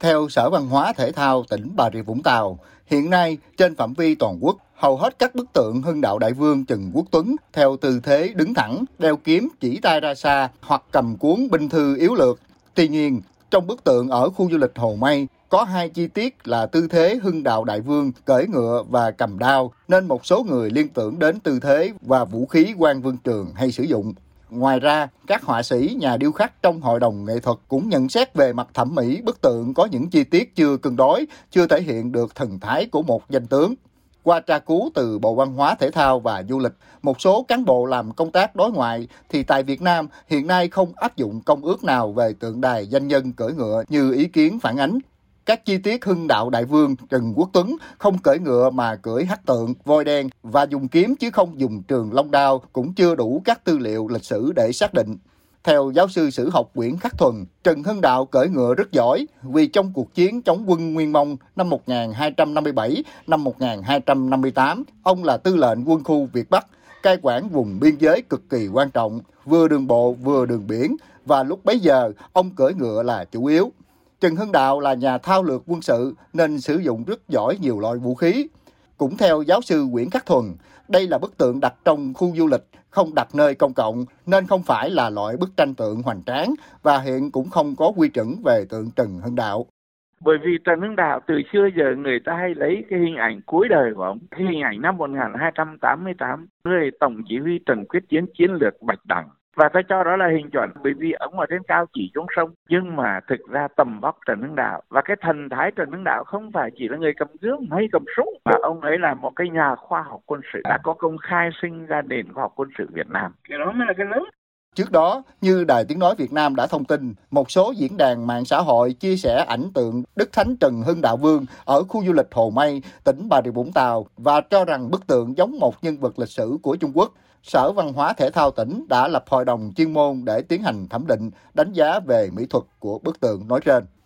Theo Sở Văn hóa Thể thao tỉnh Bà Rịa Vũng Tàu, hiện nay trên phạm vi toàn quốc, hầu hết các bức tượng Hưng Đạo Đại Vương Trần Quốc Tuấn theo tư thế đứng thẳng, đeo kiếm chỉ tay ra xa hoặc cầm cuốn binh thư yếu lược. Tuy nhiên, trong bức tượng ở khu du lịch Hồ Mây, có hai chi tiết là tư thế Hưng Đạo Đại Vương cưỡi ngựa và cầm đao, nên một số người liên tưởng đến tư thế và vũ khí quan vương trường hay sử dụng. Ngoài ra, các họa sĩ, nhà điêu khắc trong hội đồng nghệ thuật cũng nhận xét về mặt thẩm mỹ bức tượng có những chi tiết chưa cân đối, chưa thể hiện được thần thái của một danh tướng. Qua tra cứu từ Bộ Văn hóa Thể thao và Du lịch, một số cán bộ làm công tác đối ngoại thì tại Việt Nam hiện nay không áp dụng công ước nào về tượng đài danh nhân cưỡi ngựa như ý kiến phản ánh. Các chi tiết Hưng Đạo Đại Vương Trần Quốc Tuấn không cưỡi ngựa mà cưỡi hắc tượng, voi đen và dùng kiếm chứ không dùng trường long đao cũng chưa đủ các tư liệu lịch sử để xác định. Theo giáo sư sử học Nguyễn Khắc Thuần, Trần Hưng Đạo cưỡi ngựa rất giỏi vì trong cuộc chiến chống quân Nguyên Mông năm 1257, năm 1258, ông là tư lệnh quân khu Việt Bắc, cai quản vùng biên giới cực kỳ quan trọng, vừa đường bộ vừa đường biển và lúc bấy giờ ông cưỡi ngựa là chủ yếu. Trần Hưng Đạo là nhà thao lược quân sự nên sử dụng rất giỏi nhiều loại vũ khí. Cũng theo giáo sư Nguyễn Khắc Thuần, đây là bức tượng đặt trong khu du lịch, không đặt nơi công cộng nên không phải là loại bức tranh tượng hoành tráng và hiện cũng không có quy chuẩn về tượng Trần Hưng Đạo. Bởi vì Trần Hưng Đạo từ xưa giờ người ta hay lấy cái hình ảnh cuối đời của ông, cái hình ảnh năm 1288, người tổng chỉ huy Trần Quyết Chiến chiến lược Bạch Đằng. Và ta cho đó là hình chuẩn bởi vì ông ở trên cao chỉ xuống sông, nhưng mà thực ra tầm vóc Trần Hưng Đạo và cái thần thái Trần Hưng Đạo không phải chỉ là người cầm gươm hay cầm súng, mà ông ấy là một cái nhà khoa học quân sự, đã có công khai sinh ra nền khoa học quân sự Việt Nam. Cái đó mới là cái lớn. Trước đó, như Đài Tiếng nói Việt Nam đã thông tin, một số diễn đàn mạng xã hội chia sẻ ảnh tượng Đức Thánh Trần Hưng Đạo Vương ở khu du lịch Hồ Mây, tỉnh Bà Rịa Vũng Tàu và cho rằng bức tượng giống một nhân vật lịch sử của Trung Quốc. Sở Văn hóa Thể thao tỉnh đã lập hội đồng chuyên môn để tiến hành thẩm định, đánh giá về mỹ thuật của bức tượng nói trên.